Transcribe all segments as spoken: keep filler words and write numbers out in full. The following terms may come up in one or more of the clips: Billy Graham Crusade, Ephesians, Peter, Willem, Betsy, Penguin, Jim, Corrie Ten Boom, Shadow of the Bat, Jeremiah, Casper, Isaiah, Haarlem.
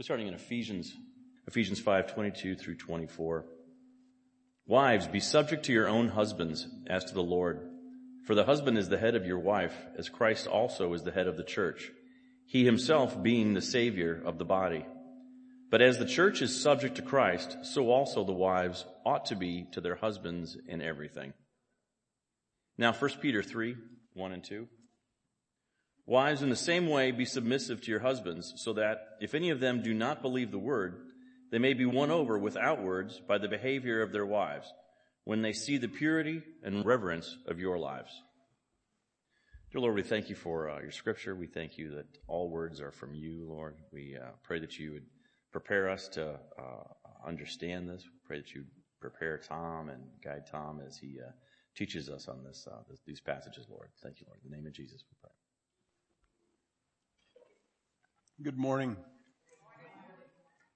We're starting in Ephesians, Ephesians five twenty-two through twenty-four. Wives, be subject to your own husbands as to the Lord. For the husband is the head of your wife, as Christ also is the head of the church, he himself being the Savior of the body. But as the church is subject to Christ, so also the wives ought to be to their husbands in everything. Now, First Peter three, one and two. Wives, in the same way, be submissive to your husbands, so that, if any of them do not believe the word, they may be won over without words by the behavior of their wives, when they see the purity and reverence of your lives. Dear Lord, we thank you for uh, your scripture. We thank you that all words are from you, Lord. We uh, pray that you would prepare us to uh, understand this. We pray that you prepare Tom and guide Tom as he uh, teaches us on this uh, these passages, Lord. Thank you, Lord. In the name of Jesus, we pray. Good morning.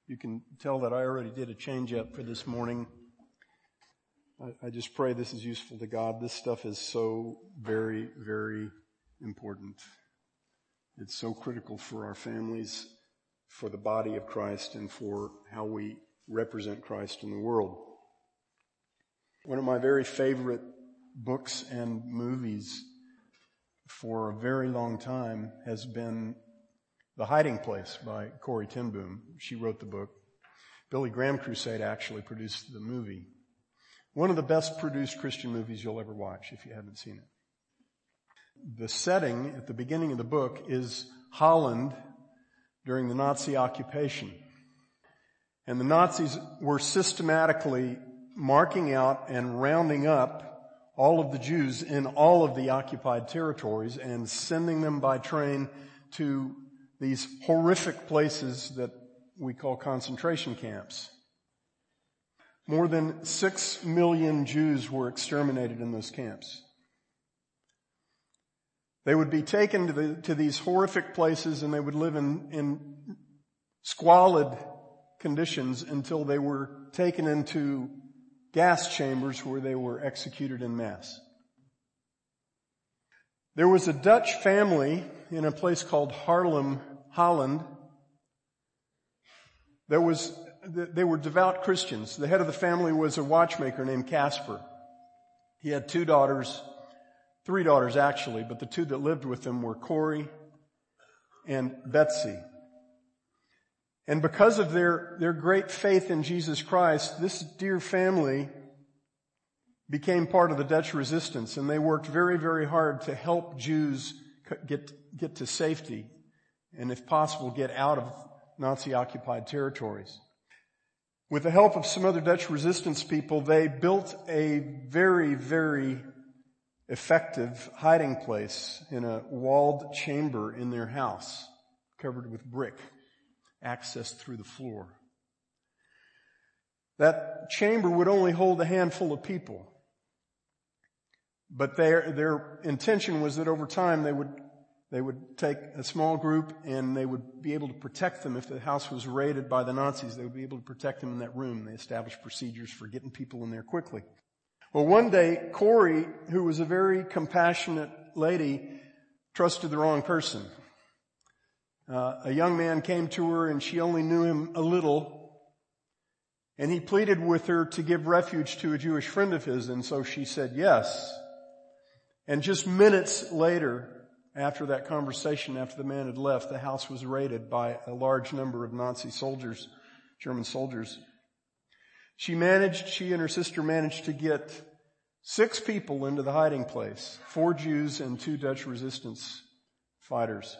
You can tell that I already did a change-up for this morning. I just pray this is useful to God. This stuff is so very, very important. It's so critical for our families, for the body of Christ, and for how we represent Christ in the world. One of my very favorite books and movies for a very long time has been The Hiding Place by Corrie Ten Boom. She wrote the book. Billy Graham Crusade actually produced the movie. One of the best produced Christian movies you'll ever watch if you haven't seen it. The setting at the beginning of the book is Holland during the Nazi occupation. And the Nazis were systematically marking out and rounding up all of the Jews in all of the occupied territories and sending them by train to these horrific places that we call concentration camps. More than six million Jews were exterminated in those camps. They would be taken to, the, to these horrific places, and they would live in, in squalid conditions until they were taken into gas chambers where they were executed en masse. There was a Dutch family in a place called Haarlem, Holland. There was They were devout Christians. The head of the family was a watchmaker named Casper. He had two daughters, three daughters actually, but the two that lived with them were Corrie and Betsy. And because of their, their great faith in Jesus Christ, this dear family became part of the Dutch resistance, and they worked very, very hard to help Jews get, get to safety and, if possible, get out of Nazi-occupied territories. With the help of some other Dutch resistance people, they built a very, very effective hiding place in a walled chamber in their house, covered with brick, accessed through the floor. That chamber would only hold a handful of people, but their, their intention was that over time they would They would take a small group, and they would be able to protect them. If the house was raided by the Nazis, they would be able to protect them in that room. They established procedures for getting people in there quickly. Well, one day, Corrie, who was a very compassionate lady, trusted the wrong person. Uh, a young man came to her, and she only knew him a little, and he pleaded with her to give refuge to a Jewish friend of his, and so she said yes. And just minutes later, after that conversation, after the man had left, the house was raided by a large number of Nazi soldiers, German soldiers. She managed, she and her sister managed to get six people into the hiding place, four Jews and two Dutch resistance fighters.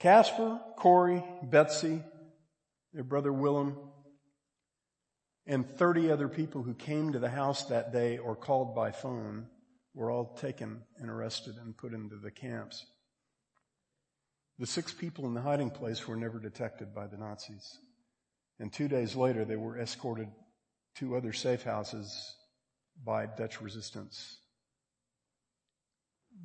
Casper, Corrie, Betsy, their brother Willem, and thirty other people who came to the house that day or called by phone were all taken and arrested and put into the camps. The six people in the hiding place were never detected by the Nazis. And two days later, they were escorted to other safe houses by Dutch resistance.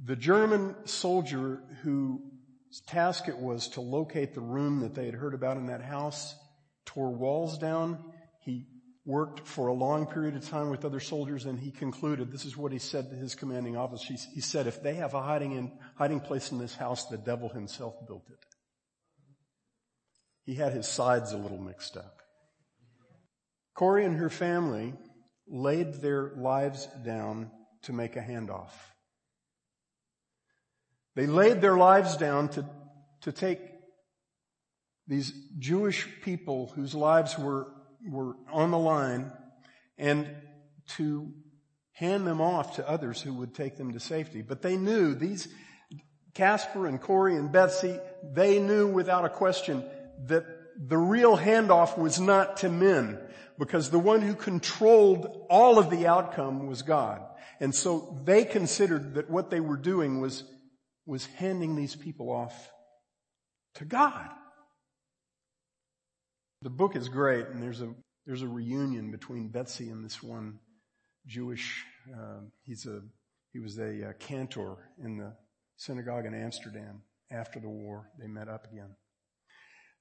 The German soldier whose task it was to locate the room that they had heard about in that house tore walls down. He worked for a long period of time with other soldiers, and he concluded, this is what he said to his commanding officer, he said, if they have a hiding in, hiding place in this house, the devil himself built it. He had his sides a little mixed up. Corrie and her family laid their lives down to make a handoff. They laid their lives down to, to take these Jewish people whose lives were, were on the line and to hand them off to others who would take them to safety. But they knew, these Casper and Corrie and Betsy, they knew without a question that the real handoff was not to men, because the one who controlled all of the outcome was God. And so they considered that what they were doing was, was handing these people off to God. The book is great, and there's a, there's a reunion between Betsy and this one Jewish, uh, he's a, he was a uh, cantor in the synagogue in Amsterdam. After the war, they met up again.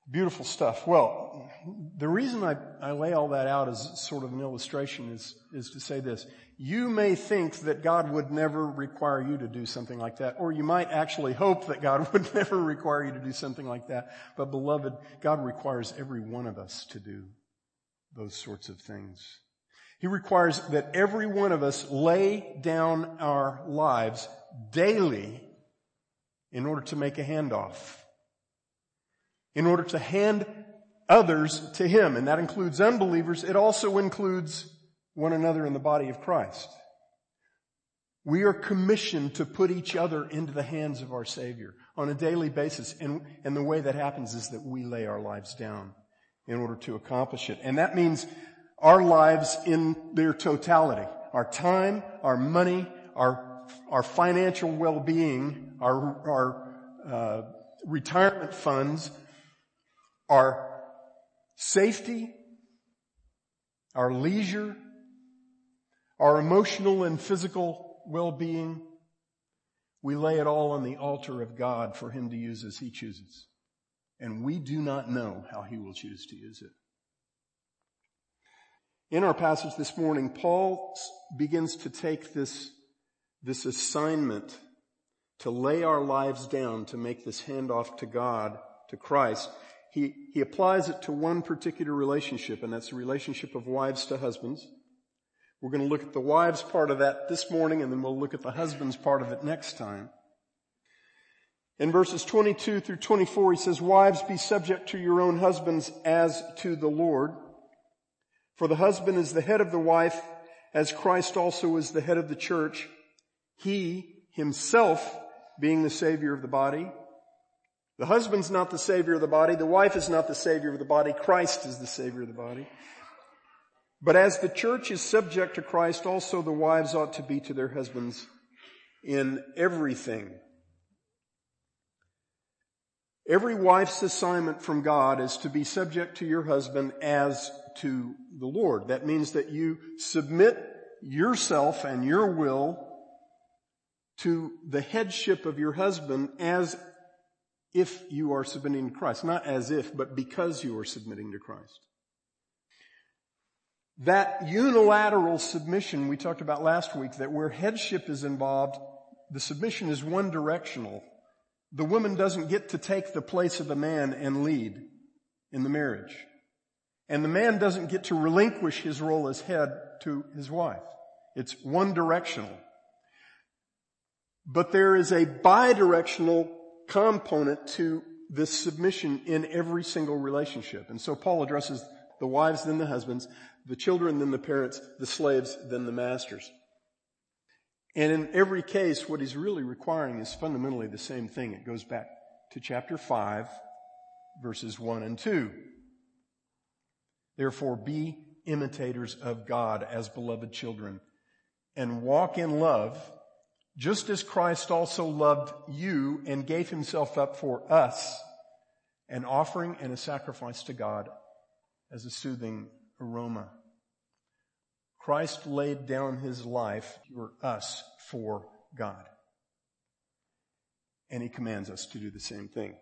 Beautiful stuff. Well, the reason I, I lay all that out as sort of an illustration is, is to say this. You may think that God would never require you to do something like that, or you might actually hope that God would never require you to do something like that. But beloved, God requires every one of us to do those sorts of things. He requires that every one of us lay down our lives daily in order to make a handoff, in order to hand others to Him. And that includes unbelievers. It also includes one another in the body of Christ. We are commissioned to put each other into the hands of our Savior on a daily basis. And, and the way that happens is that we lay our lives down in order to accomplish it. And that means our lives in their totality, our time, our money, our, our financial well-being, our, our, uh, retirement funds, our safety, our leisure, our emotional and physical well-being. We lay it all on the altar of God for Him to use as He chooses. And we do not know how He will choose to use it. In our passage this morning, Paul begins to take this, this assignment to lay our lives down, to make this handoff to God, to Christ. He, he applies it to one particular relationship, and that's the relationship of wives to husbands. We're going to look at the wives part of that this morning, and then we'll look at the husbands part of it next time. In verses twenty-two through twenty-four, he says, "Wives, be subject to your own husbands as to the Lord. For the husband is the head of the wife, as Christ also is the head of the church, He Himself being the Savior of the body. The husband's not the Savior of the body. The wife is not the Savior of the body. Christ is the Savior of the body. But as the church is subject to Christ, also the wives ought to be to their husbands in everything." Every wife's assignment from God is to be subject to your husband as to the Lord. That means that you submit yourself and your will to the headship of your husband as if you are submitting to Christ. Not as if, but because you are submitting to Christ. That unilateral submission we talked about last week, that where headship is involved, the submission is one directional. The woman doesn't get to take the place of the man and lead in the marriage. And the man doesn't get to relinquish his role as head to his wife. It's one directional. But there is a bidirectional component to this submission in every single relationship. And so Paul addresses the wives, then the husbands, the children, then the parents, the slaves, then the masters. And in every case, what he's really requiring is fundamentally the same thing. It goes back to chapter five, verses one and two. "Therefore, be imitators of God as beloved children, and walk in love, just as Christ also loved you and gave Himself up for us, an offering and a sacrifice to God as a soothing aroma." Christ laid down His life for us, for God. And He commands us to do the same thing.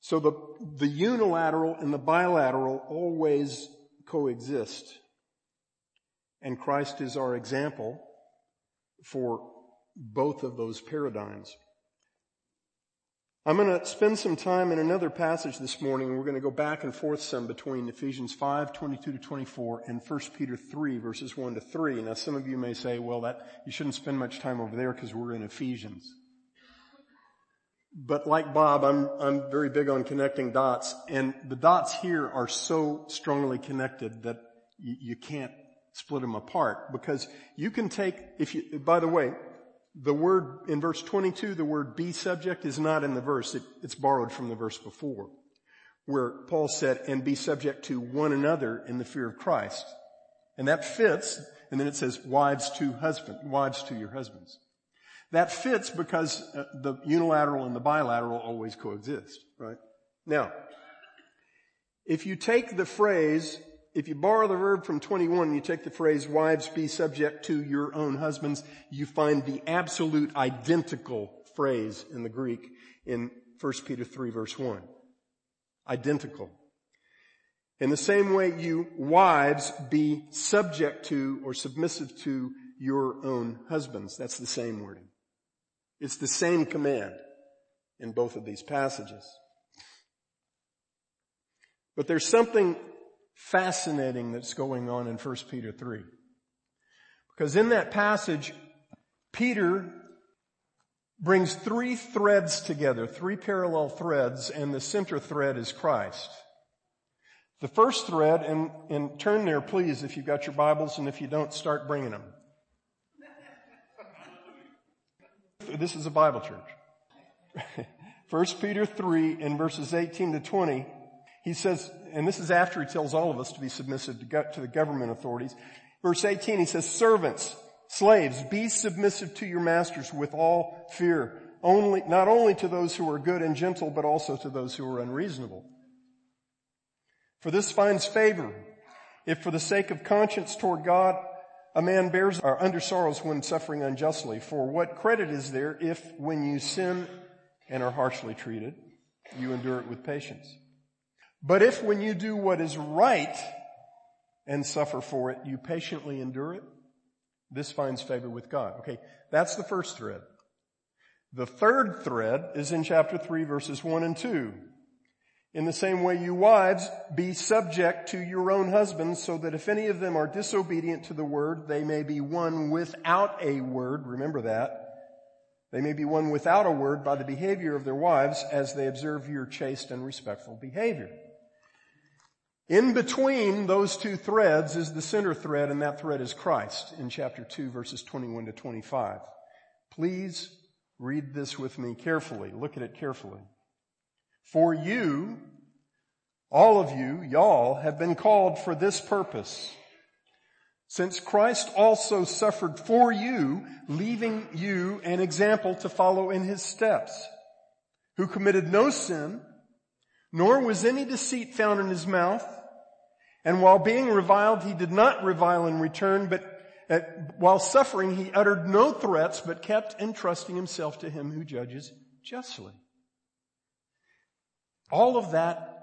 So the, the unilateral and the bilateral always coexist. And Christ is our example for both of those paradigms. I'm going to spend some time in another passage this morning. We're going to go back and forth some between Ephesians five, twenty-two to twenty-four and First Peter three, verses one to three. Now, some of you may say, well, that you shouldn't spend much time over there because we're in Ephesians. But like Bob, I'm, I'm very big on connecting dots, and the dots here are so strongly connected that you, you can't split them apart, because you can take, if you, by the way, the word in verse twenty-two, the word be subject is not in the verse. It, it's borrowed from the verse before, where Paul said, and be subject to one another in the fear of Christ. And that fits. And then it says wives to husband, wives to your husbands. That fits because uh, the unilateral and the bilateral always coexist, right? Now, if you take the phrase, if you borrow the verb from twenty-one, you take the phrase, wives be subject to your own husbands, you find the absolute identical phrase in the Greek in First Peter three, verse one. Identical. In the same way you wives be subject to or submissive to your own husbands. That's the same wording. It's the same command in both of these passages. But there's something fascinating that's going on in First Peter three. Because in that passage, Peter brings three threads together, three parallel threads, and the center thread is Christ. The first thread, and, and turn there please if you've got your Bibles, and if you don't, start bringing them. This is a Bible church. First Peter three in verses eighteen to twenty, he says, and this is after he tells all of us to be submissive to the government authorities. Verse eighteen, he says, servants, slaves, be submissive to your masters with all fear, only, not only to those who are good and gentle, but also to those who are unreasonable. For this finds favor, if for the sake of conscience toward God, a man bears or under sorrows when suffering unjustly. For what credit is there if when you sin and are harshly treated, you endure it with patience? But if when you do what is right and suffer for it, you patiently endure it, this finds favor with God. Okay, that's the first thread. The third thread is in chapter three, verses one and two. In the same way, you wives, be subject to your own husbands, so that if any of them are disobedient to the word, they may be won without a word. Remember that. They may be won without a word by the behavior of their wives as they observe your chaste and respectful behavior. In between those two threads is the center thread, and that thread is Christ in chapter two, verses twenty-one to twenty-five. Please read this with me carefully. Look at it carefully. For you, all of you, y'all, have been called for this purpose, since Christ also suffered for you, leaving you an example to follow in his steps, who committed no sin, nor was any deceit found in his mouth, and while being reviled, he did not revile in return, but at, while suffering, he uttered no threats, but kept entrusting himself to him who judges justly. All of that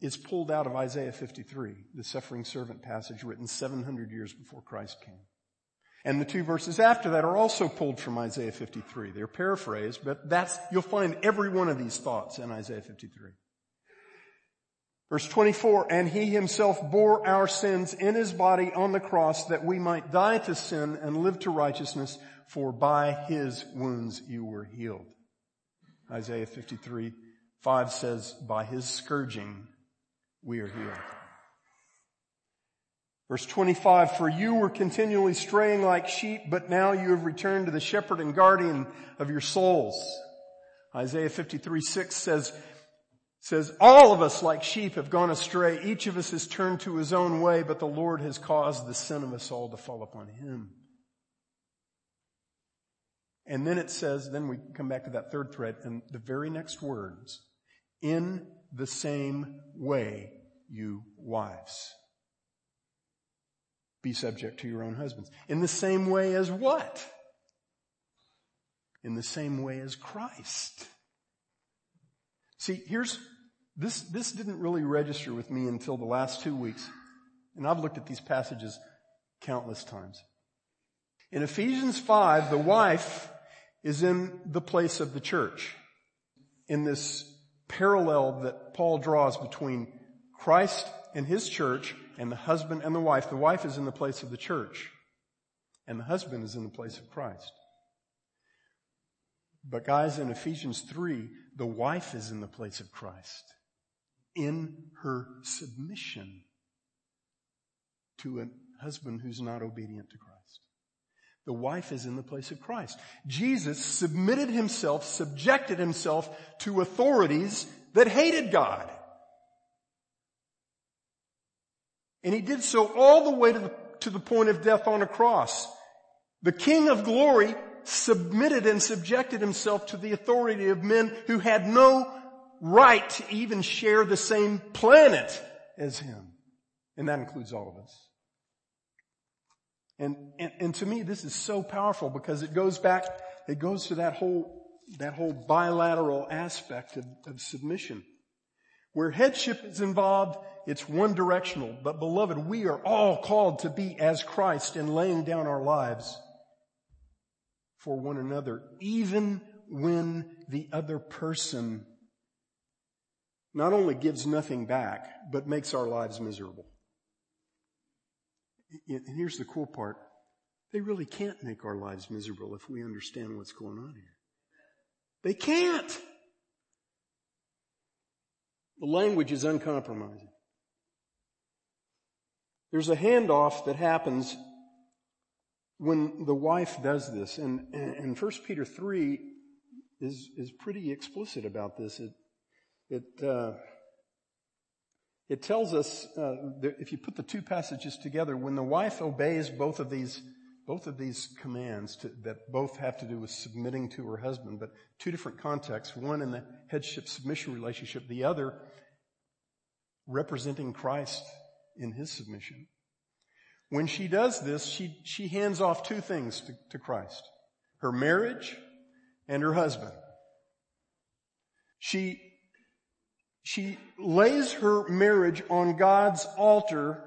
is pulled out of Isaiah fifty-three, the suffering servant passage written seven hundred years before Christ came. And the two verses after that are also pulled from Isaiah fifty-three. They're paraphrased, but that's, you'll find every one of these thoughts in Isaiah fifty-three. Verse twenty-four, and he himself bore our sins in his body on the cross, that we might die to sin and live to righteousness, for by his wounds you were healed. Isaiah fifty-three. Five says, by his scourging, we are healed. Verse twenty-five, for you were continually straying like sheep, but now you have returned to the shepherd and guardian of your souls. Isaiah fifty-three, six says, says, all of us like sheep have gone astray. Each of us has turned to his own way, but the Lord has caused the sin of us all to fall upon him. And then it says, then we come back to that third thread, and the very next words, in the same way, you wives, be subject to your own husbands. In the same way as what? In the same way as Christ. See, here's, this, this didn't really register with me until the last two weeks. And I've looked at these passages countless times. In Ephesians five, the wife is in the place of the church. in this parallel that Paul draws between Christ and his church and the husband and the wife. The wife is in the place of the church, and the husband is in the place of Christ. But guys, in Ephesians three, the wife is in the place of Christ in her submission to a husband who's not obedient to Christ. The wife is in the place of Christ. Jesus submitted himself, subjected himself to authorities that hated God. And he did so all the way to the, to the point of death on a cross. The King of Glory submitted and subjected himself to the authority of men who had no right to even share the same planet as him. And that includes all of us. And, and, and to me, this is so powerful because it goes back, it goes to that whole, that whole bilateral aspect of, of submission. Where headship is involved, it's one directional. But beloved, we are all called to be as Christ in laying down our lives for one another, even when the other person not only gives nothing back, but makes our lives miserable. And here's the cool part. They really can't make our lives miserable if we understand what's going on here. They can't. The language is uncompromising. There's a handoff that happens when the wife does this. And, and First Peter three is, is pretty explicit about this. It, it, uh, It tells us, uh, that if you put the two passages together, when the wife obeys both of these, both of these commands to, that both have to do with submitting to her husband, but two different contexts, one in the headship submission relationship, the other representing Christ in his submission. When she does this, she, she hands off two things to, to Christ, her marriage and her husband. She She lays her marriage on God's altar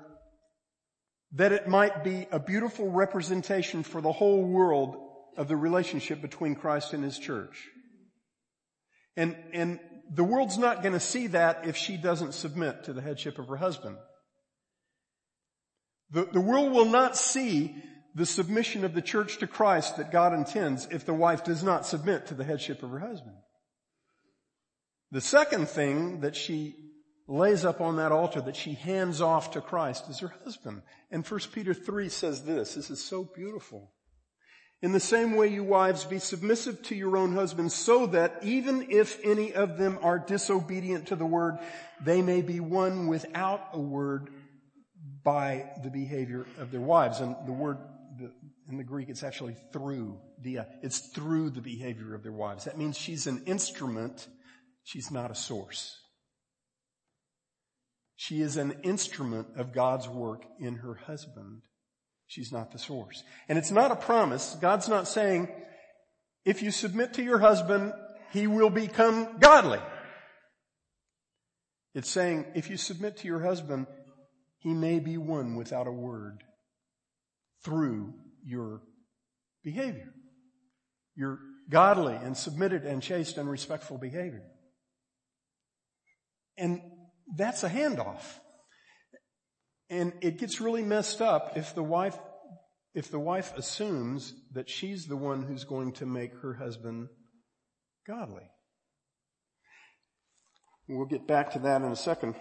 that it might be a beautiful representation for the whole world of the relationship between Christ and his church. And, and the world's not going to see that if she doesn't submit to the headship of her husband. The, the world will not see the submission of the church to Christ that God intends if the wife does not submit to the headship of her husband. The second thing that she lays up on that altar that she hands off to Christ is her husband. And First Peter three says this. This is so beautiful. In the same way, you wives, be submissive to your own husbands so that even if any of them are disobedient to the word, they may be won without a word by the behavior of their wives. And the word in the Greek, it's actually through. It's through the behavior of their wives. That means she's an instrument. She's not a source. She is an instrument of God's work in her husband. She's not the source. And it's not a promise. God's not saying, if you submit to your husband, he will become godly. It's saying, if you submit to your husband, he may be won without a word through your behavior, your godly and submitted and chaste and respectful behavior. And that's a handoff. And it gets really messed up if the wife, if the wife assumes that she's the one who's going to make her husband godly. We'll get back to that in a second.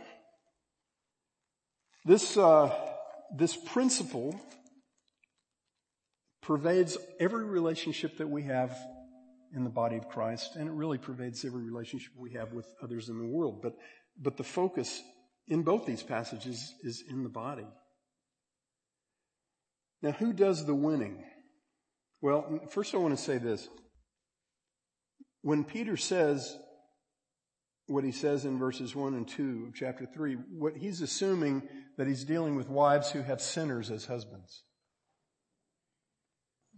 This, uh, this principle pervades every relationship that we have in the body of Christ, and it really pervades every relationship we have with others in the world. But But the focus in both these passages is in the body. Now, who does the winning? Well, first I want to say this. When Peter says what he says in verses one and two of chapter three, what he's assuming that he's dealing with wives who have sinners as husbands.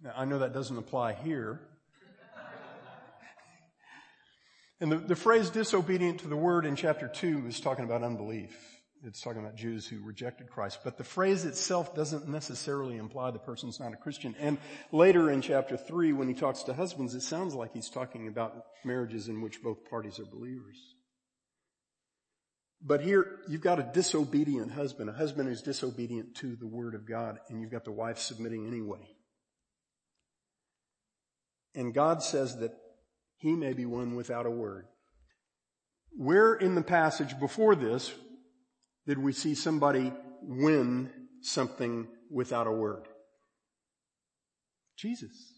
Now, I know that doesn't apply here. And the, the phrase disobedient to the word in chapter two is talking about unbelief. it's talking about Jews who rejected Christ. But the phrase itself doesn't necessarily imply the person's not a Christian. And later in chapter three, when he talks to husbands, it sounds like he's talking about marriages in which both parties are believers. But here, you've got a disobedient husband, a husband who's disobedient to the Word of God, and you've got the wife submitting anyway. And God says that he may be one without a word. Where in the passage before this did we see somebody win something without a word? Jesus.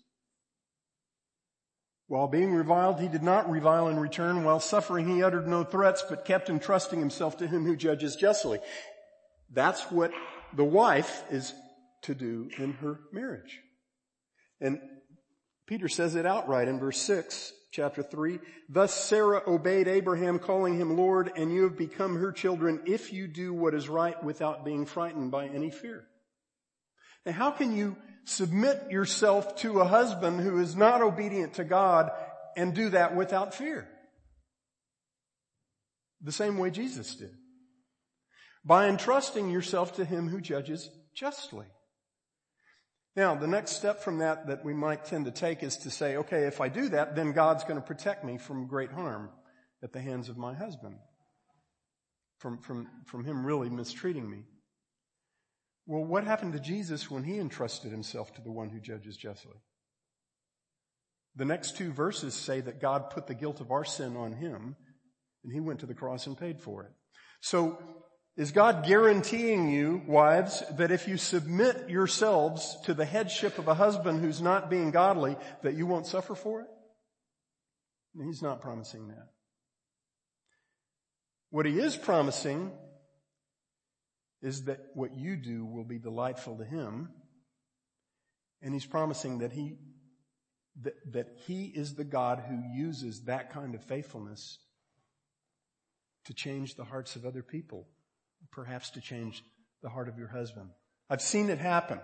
While being reviled, he did not revile in return. While suffering, he uttered no threats, but kept entrusting himself to him who judges justly. That's what the wife is to do in her marriage. And Peter says it outright in verse six, chapter three. Thus Sarah obeyed Abraham, calling him Lord, and you have become her children if you do what is right without being frightened by any fear. Now, how can you submit yourself to a husband who is not obedient to God and do that without fear? The same way Jesus did. By entrusting yourself to him who judges justly. Now, the next step from that that we might tend to take is to say, okay, if I do that, then God's going to protect me from great harm at the hands of my husband, from, from, from him really mistreating me. Well, what happened to Jesus when he entrusted himself to the one who judges justly? The next two verses say that God put the guilt of our sin on him, and he went to the cross and paid for it. So, is God guaranteeing you, wives, that if you submit yourselves to the headship of a husband who's not being godly, that you won't suffer for it? He's not promising that. What he is promising is that what you do will be delightful to him. And he's promising that he, that, that he is the God who uses that kind of faithfulness to change the hearts of other people. Perhaps to change the heart of your husband. I've seen it happen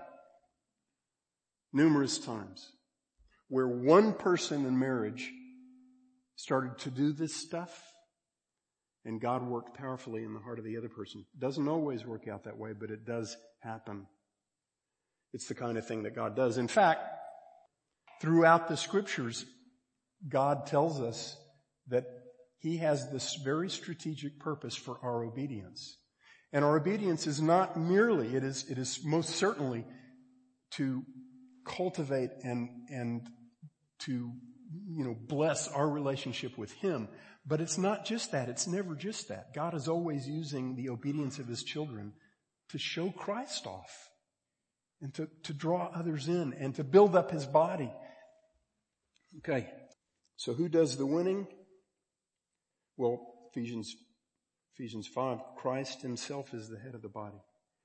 numerous times where one person in marriage started to do this stuff and God worked powerfully in the heart of the other person. Doesn't always work out that way, but it does happen. It's the kind of thing that God does. In fact, throughout the scriptures, God tells us that he has this very strategic purpose for our obedience. And our obedience is not merely, it is, it is most certainly to cultivate and, and to, you know, bless our relationship with him. But it's not just that. It's never just that. God is always using the obedience of his children to show Christ off and to, to draw others in and to build up his body. Okay. So who does the winning? Well, Ephesians Ephesians five, Christ himself is the head of the body,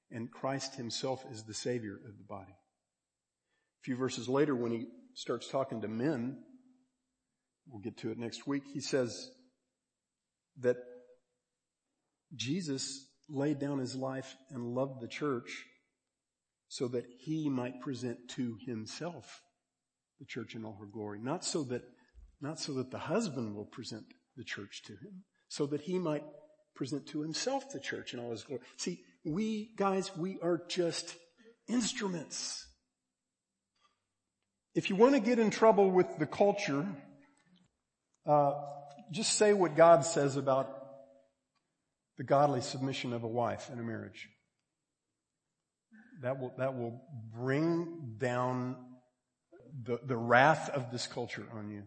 and Christ himself is the Savior of the body. A few verses later, when he starts talking to men, we'll get to it next week, he says that Jesus laid down his life and loved the church so that he might present to himself the church in all her glory. Not so that, not so that the husband will present the church to him, so that he might present to himself the church in all his glory. See, we, guys, we are just instruments. If you want to get in trouble with the culture, uh, just say what God says about the godly submission of a wife in a marriage. That will, that will bring down the, the wrath of this culture on you.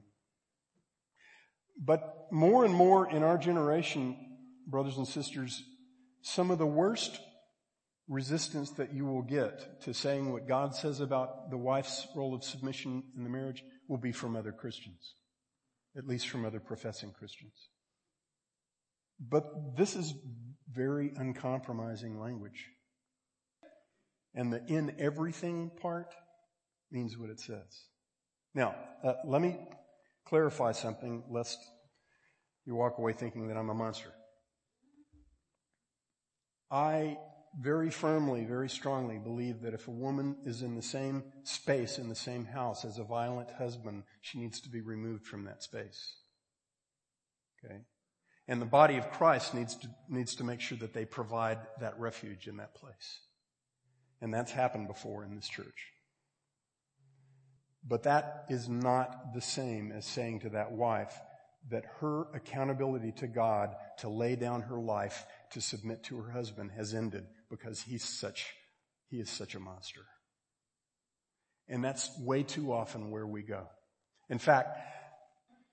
But more and more in our generation, brothers and sisters, some of the worst resistance that you will get to saying what God says about the wife's role of submission in the marriage will be from other Christians, at least from other professing Christians. But this is very uncompromising language. And the in everything part means what it says. Now, uh, let me clarify something lest you walk away thinking that I'm a monster. I very firmly, very strongly believe that if a woman is in the same space, in the same house as a violent husband, she needs to be removed from that space. Okay? And the body of Christ needs to, needs to make sure that they provide that refuge in that place. And that's happened before in this church. But that is not the same as saying to that wife that her accountability to God to lay down her life to submit to her husband has ended because he's such, he is such a monster. And that's way too often where we go. In fact,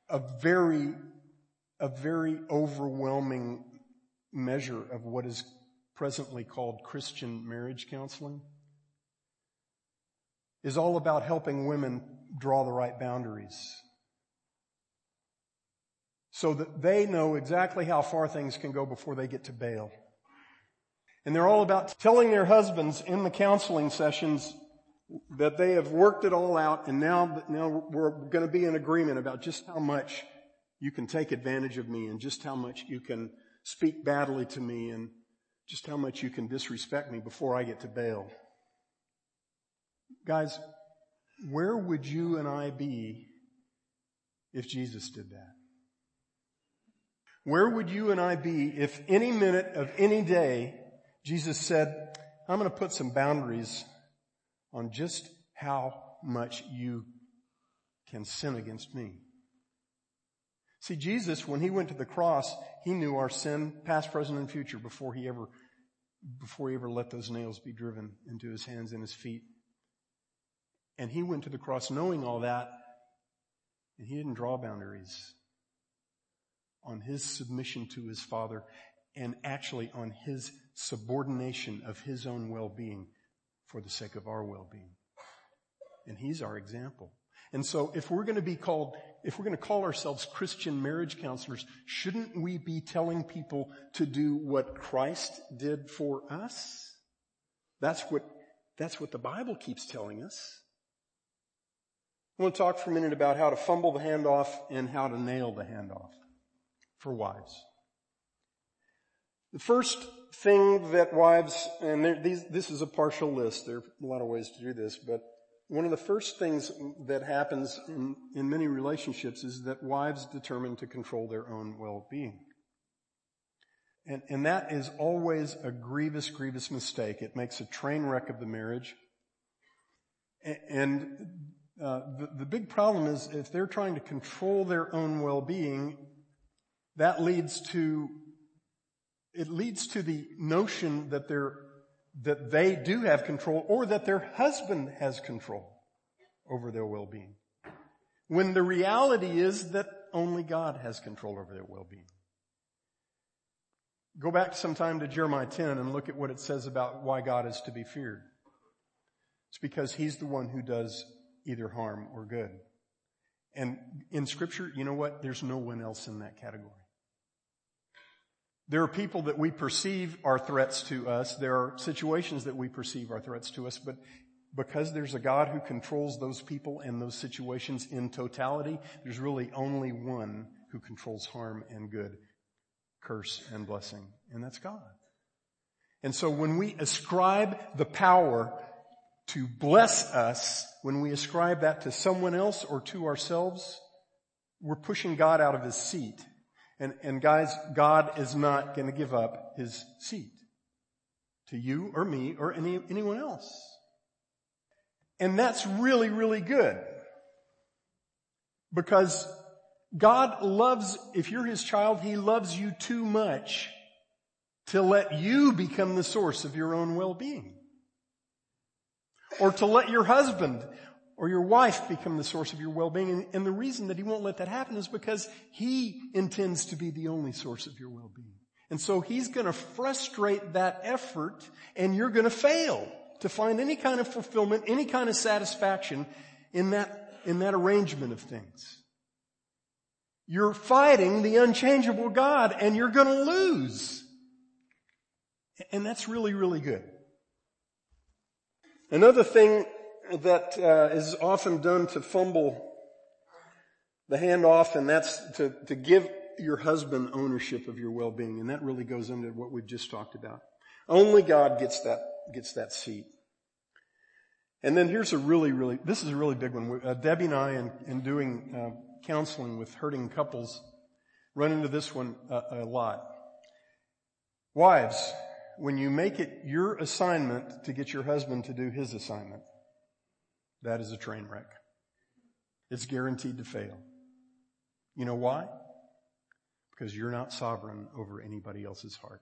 a very, a very overwhelming measure of what is presently called Christian marriage counseling is all about helping women draw the right boundaries so that they know exactly how far things can go before they get to bail. And they're all about telling their husbands in the counseling sessions that they have worked it all out and now, now we're going to be in agreement about just how much you can take advantage of me and just how much you can speak badly to me and just how much you can disrespect me before I get to bail. Guys, where would you and I be if Jesus did that? Where would you and I be if any minute of any day Jesus said, I'm going to put some boundaries on just how much you can sin against me? See, Jesus, when he went to the cross, he knew our sin, past, present, and future, before he ever, before he ever let those nails be driven into his hands and his feet. And he went to the cross knowing all that, and he didn't draw boundaries on his submission to his Father and actually on his subordination of his own well-being for the sake of our well-being. And he's our example. And so if we're going to be called, if we're going to call ourselves Christian marriage counselors, shouldn't we be telling people to do what Christ did for us? That's what, that's what the Bible keeps telling us. I want to talk for a minute about how to fumble the handoff and how to nail the handoff for wives. The first thing that wives, and there, these, this is a partial list. There are a lot of ways to do this, but one of the first things that happens in, in many relationships is that wives determine to control their own well-being. And, and that is always a grievous, grievous mistake. It makes a train wreck of the marriage. And, and Uh, the, the big problem is if they're trying to control their own well-being, that leads to, it leads to the notion that they're, that they do have control or that their husband has control over their well-being. When the reality is that only God has control over their well-being. Go back sometime to Jeremiah ten and look at what it says about why God is to be feared. It's because he's the one who does either harm or good. And in Scripture, you know what? There's no one else in that category. There are people that we perceive are threats to us. There are situations that we perceive are threats to us. But because there's a God who controls those people and those situations in totality, there's really only one who controls harm and good, curse and blessing, and that's God. And so when we ascribe the power to bless us, when we ascribe that to someone else or to ourselves, we're pushing God out of his seat. And, and guys, God is not going to give up his seat to you or me or any, anyone else. And that's really, really good. Because God loves, if you're his child, he loves you too much to let you become the source of your own well-being. Or to let your husband or your wife become the source of your well-being. And, and the reason that he won't let that happen is because he intends to be the only source of your well-being. And so he's going to frustrate that effort, and you're going to fail to find any kind of fulfillment, any kind of satisfaction in that, in that arrangement of things. You're fighting the unchangeable God, and you're going to lose. And that's really, really good. Another thing that uh, is often done to fumble the handoff, and that's to, to give your husband ownership of your well-being, and that really goes into what we've just talked about. Only God gets that gets that seat. And then here's a really, really, this is a really big one. Uh, Debbie and I, in, in doing uh, counseling with hurting couples, run into this one a, a lot. Wives, when you make it your assignment to get your husband to do his assignment, that is a train wreck. It's guaranteed to fail. You know why? Because you're not sovereign over anybody else's heart.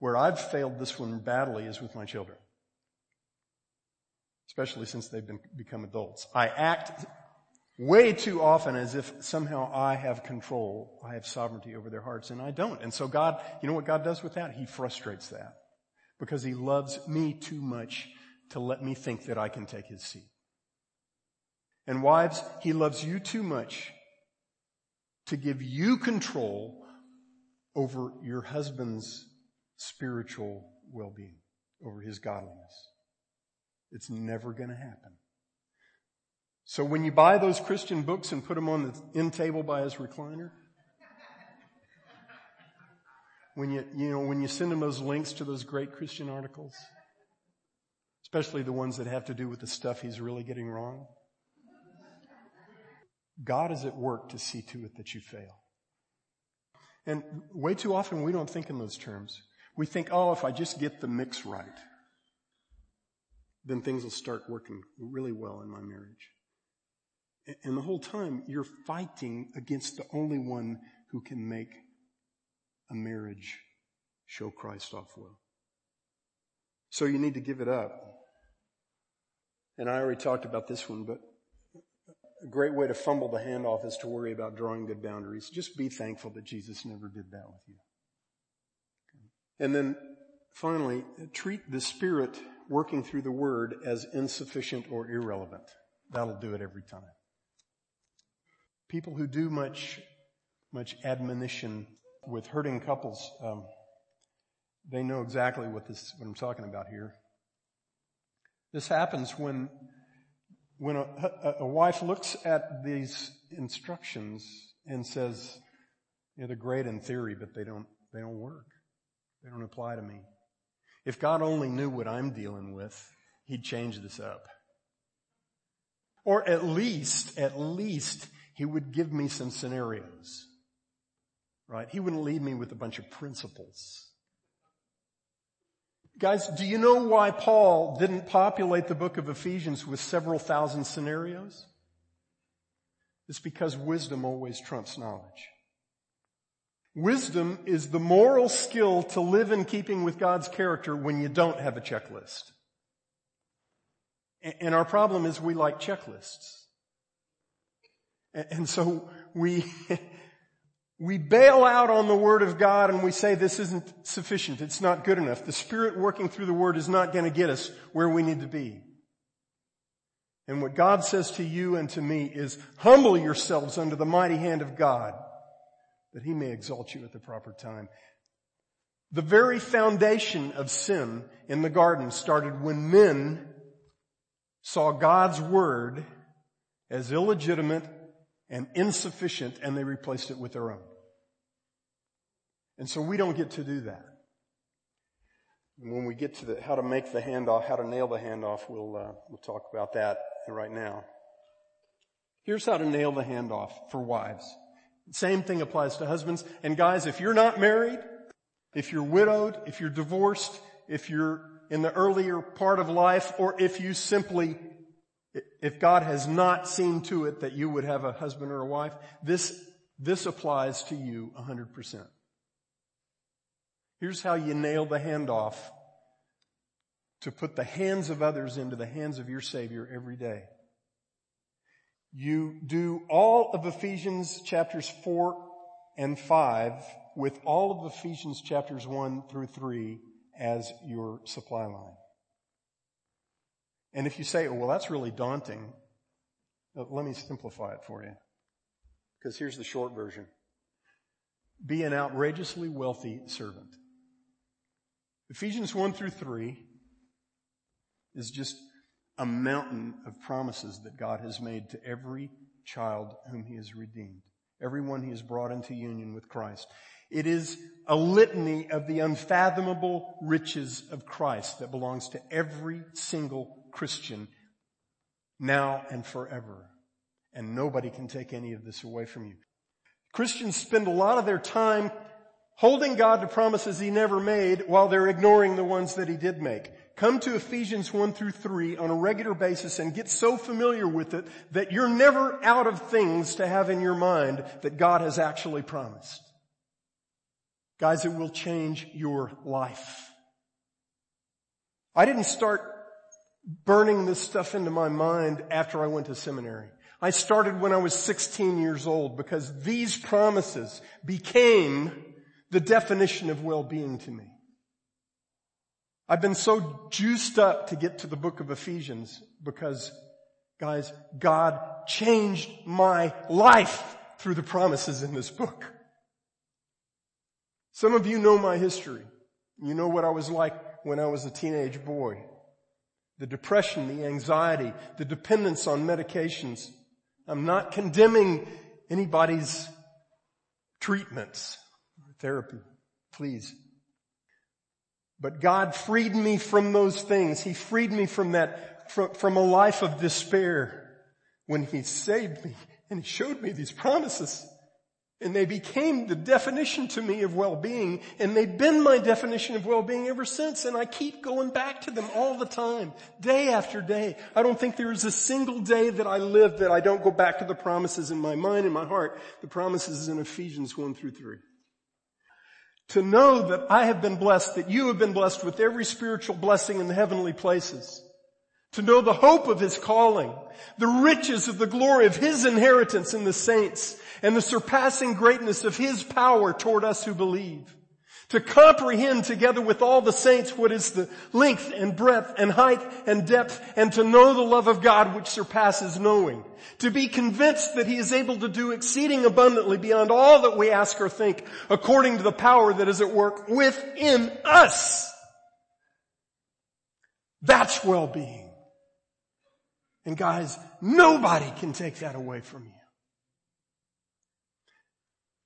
Where I've failed this one badly is with my children, especially since they've been, become adults. I act way too often as if somehow I have control, I have sovereignty over their hearts, and I don't. And so God, you know what God does with that? He frustrates that because He loves me too much to let me think that I can take His seat. And wives, He loves you too much to give you control over your husband's spiritual well-being, over his godliness. It's never going to happen. So when you buy those Christian books and put them on the end table by his recliner, when you, you know, when you send him those links to those great Christian articles, especially the ones that have to do with the stuff he's really getting wrong, God is at work to see to it that you fail. And way too often we don't think in those terms. We think, oh, if I just get the mix right, then things will start working really well in my marriage. And the whole time you're fighting against the only one who can make a marriage show Christ off well. So you need to give it up. And I already talked about this one, but a great way to fumble the handoff is to worry about drawing good boundaries. Just be thankful that Jesus never did that with you. And then finally, treat the Spirit working through the Word as insufficient or irrelevant. That'll do it every time. People who do much, much admonition with hurting couples, um, they know exactly what this, what I'm talking about here. This happens when When a, a wife looks at these instructions and says, you know, they're great in theory, but they don't, they don't work. They don't apply to me. If God only knew what I'm dealing with, He'd change this up. Or at least, at least He would give me some scenarios, right? He wouldn't leave me with a bunch of principles. Guys, do you know why Paul didn't populate the book of Ephesians with several thousand scenarios? It's because wisdom always trumps knowledge. Wisdom is the moral skill to live in keeping with God's character when you don't have a checklist. And our problem is we like checklists. And so we... We bail out on the Word of God and we say this isn't sufficient. It's not good enough. The Spirit working through the Word is not going to get us where we need to be. And what God says to you and to me is, humble yourselves under the mighty hand of God that He may exalt you at the proper time. The very foundation of sin in the garden started when men saw God's Word as illegitimate and insufficient, and they replaced it with their own. And so we don't get to do that. And when we get to the, how to make the handoff, how to nail the handoff, we'll uh, we'll talk about that right now. Here's how to nail the handoff for wives. Same thing applies to husbands. And guys, if you're not married, if you're widowed, if you're divorced, if you're in the earlier part of life, or if you simply... if God has not seen to it that you would have a husband or a wife, this, this applies to you one hundred percent. Here's how you nail the handoff to put the hands of others into the hands of your Savior every day. You do all of Ephesians chapters four and five with all of Ephesians chapters one through three as your supply line. And if you say, oh, well, that's really daunting, let me simplify it for you. Because here's the short version. Be an outrageously wealthy servant. Ephesians one through three is just a mountain of promises that God has made to every child whom He has redeemed, everyone He has brought into union with Christ. It is a litany of the unfathomable riches of Christ that belongs to every single Christian now and forever. And nobody can take any of this away from you. Christians spend a lot of their time holding God to promises he never made while they're ignoring the ones that he did make. Come to Ephesians one through three on a regular basis and get so familiar with it that you're never out of things to have in your mind that God has actually promised. Guys, it will change your life. I didn't start burning this stuff into my mind after I went to seminary. I started when I was sixteen years old because these promises became the definition of well-being to me. I've been so juiced up to get to the book of Ephesians because, guys, God changed my life through the promises in this book. Some of you know my history. You know what I was like when I was a teenage boy. The depression, the anxiety, the dependence on medications. I'm not condemning anybody's treatments or therapy, please. But God freed me from those things. He freed me from that, from, from a life of despair when he saved me and he showed me these promises. And they became the definition to me of well-being, and they've been my definition of well-being ever since, and I keep going back to them all the time, day after day. I don't think there is a single day that I live that I don't go back to the promises in my mind and my heart, the promises in Ephesians one through three. To know that I have been blessed, that you have been blessed with every spiritual blessing in the heavenly places. To know the hope of his calling, the riches of the glory of his inheritance in the saints, and the surpassing greatness of his power toward us who believe. To comprehend together with all the saints what is the length and breadth and height and depth, and to know the love of God which surpasses knowing. To be convinced that he is able to do exceeding abundantly beyond all that we ask or think, according to the power that is at work within us. That's well-being. And guys, nobody can take that away from you.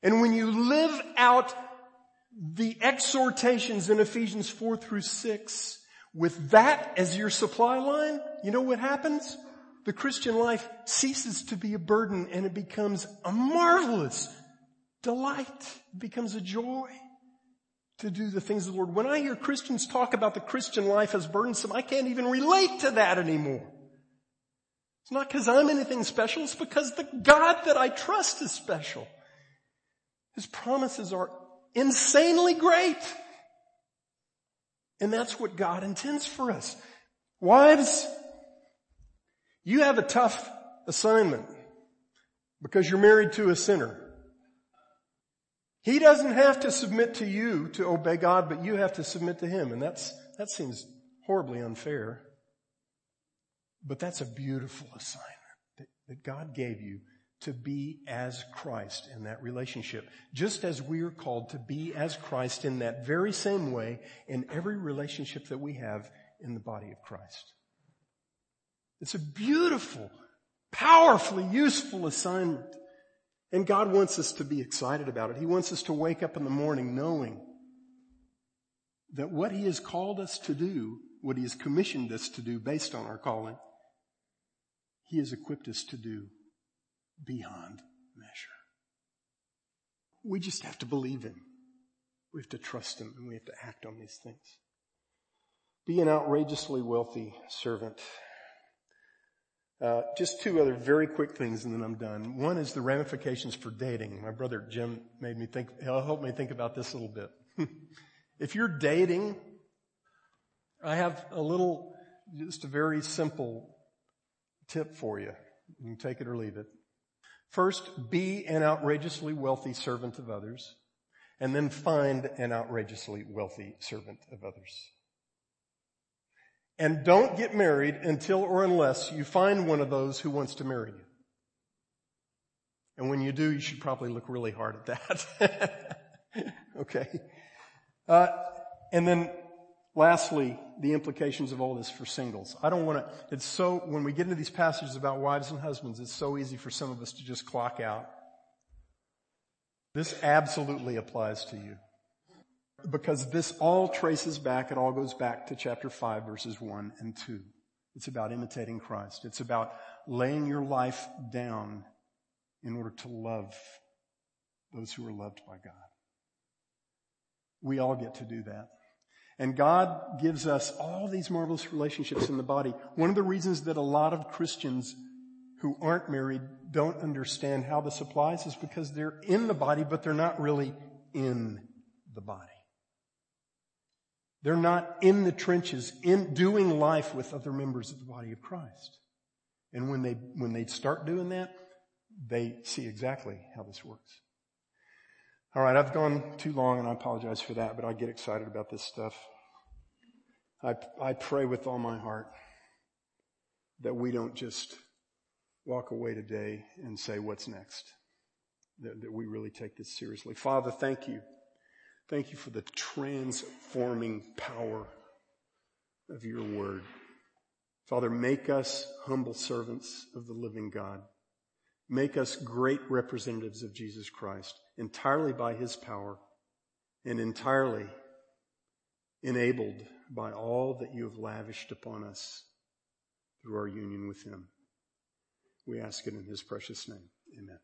And when you live out the exhortations in Ephesians four through six with that as your supply line, you know what happens? The Christian life ceases to be a burden and it becomes a marvelous delight. It becomes a joy to do the things of the Lord. When I hear Christians talk about the Christian life as burdensome, I can't even relate to that anymore. It's not because I'm anything special. It's because the God that I trust is special. His promises are insanely great. And that's what God intends for us. Wives, you have a tough assignment because you're married to a sinner. He doesn't have to submit to you to obey God, but you have to submit to him. And that's that seems horribly unfair. But that's a beautiful assignment that, that God gave you to be as Christ in that relationship. Just as we are called to be as Christ in that very same way in every relationship that we have in the body of Christ. It's a beautiful, powerfully useful assignment. And God wants us to be excited about it. He wants us to wake up in the morning knowing that what he has called us to do, what he has commissioned us to do based on our calling, he has equipped us to do beyond measure. We just have to believe him. We have to trust him, and we have to act on these things. Be an outrageously wealthy servant. Uh, just two other very quick things, and then I'm done. One is the ramifications for dating. My brother Jim made me think, he'll help me think about this a little bit. If you're dating, I have a little, just a very simple tip for you. You can take it or leave it. First, be an outrageously wealthy servant of others, and then find an outrageously wealthy servant of others. And don't get married until or unless you find one of those who wants to marry you. And when you do, you should probably look really hard at that. Okay. Uh, and then, lastly, the implications of all this for singles. I don't want to, it's so, when we get into these passages about wives and husbands, it's so easy for some of us to just clock out. This absolutely applies to you. Because this all traces back, it all goes back to chapter five, verses one and two. It's about imitating Christ. It's about laying your life down in order to love those who are loved by God. We all get to do that. And God gives us all these marvelous relationships in the body. One of the reasons that a lot of Christians who aren't married don't understand how this applies is because they're in the body, but they're not really in the body. They're not in the trenches, in doing life with other members of the body of Christ. And when they, when they start doing that, they see exactly how this works. All right, I've gone too long, and I apologize for that, but I get excited about this stuff. I, I pray with all my heart that we don't just walk away today and say, what's next? That, that we really take this seriously. Father, thank you. Thank you for the transforming power of your word. Father, make us humble servants of the living God. Make us great representatives of Jesus Christ, entirely by his power and entirely enabled by all that you have lavished upon us through our union with him. We ask it in his precious name. Amen.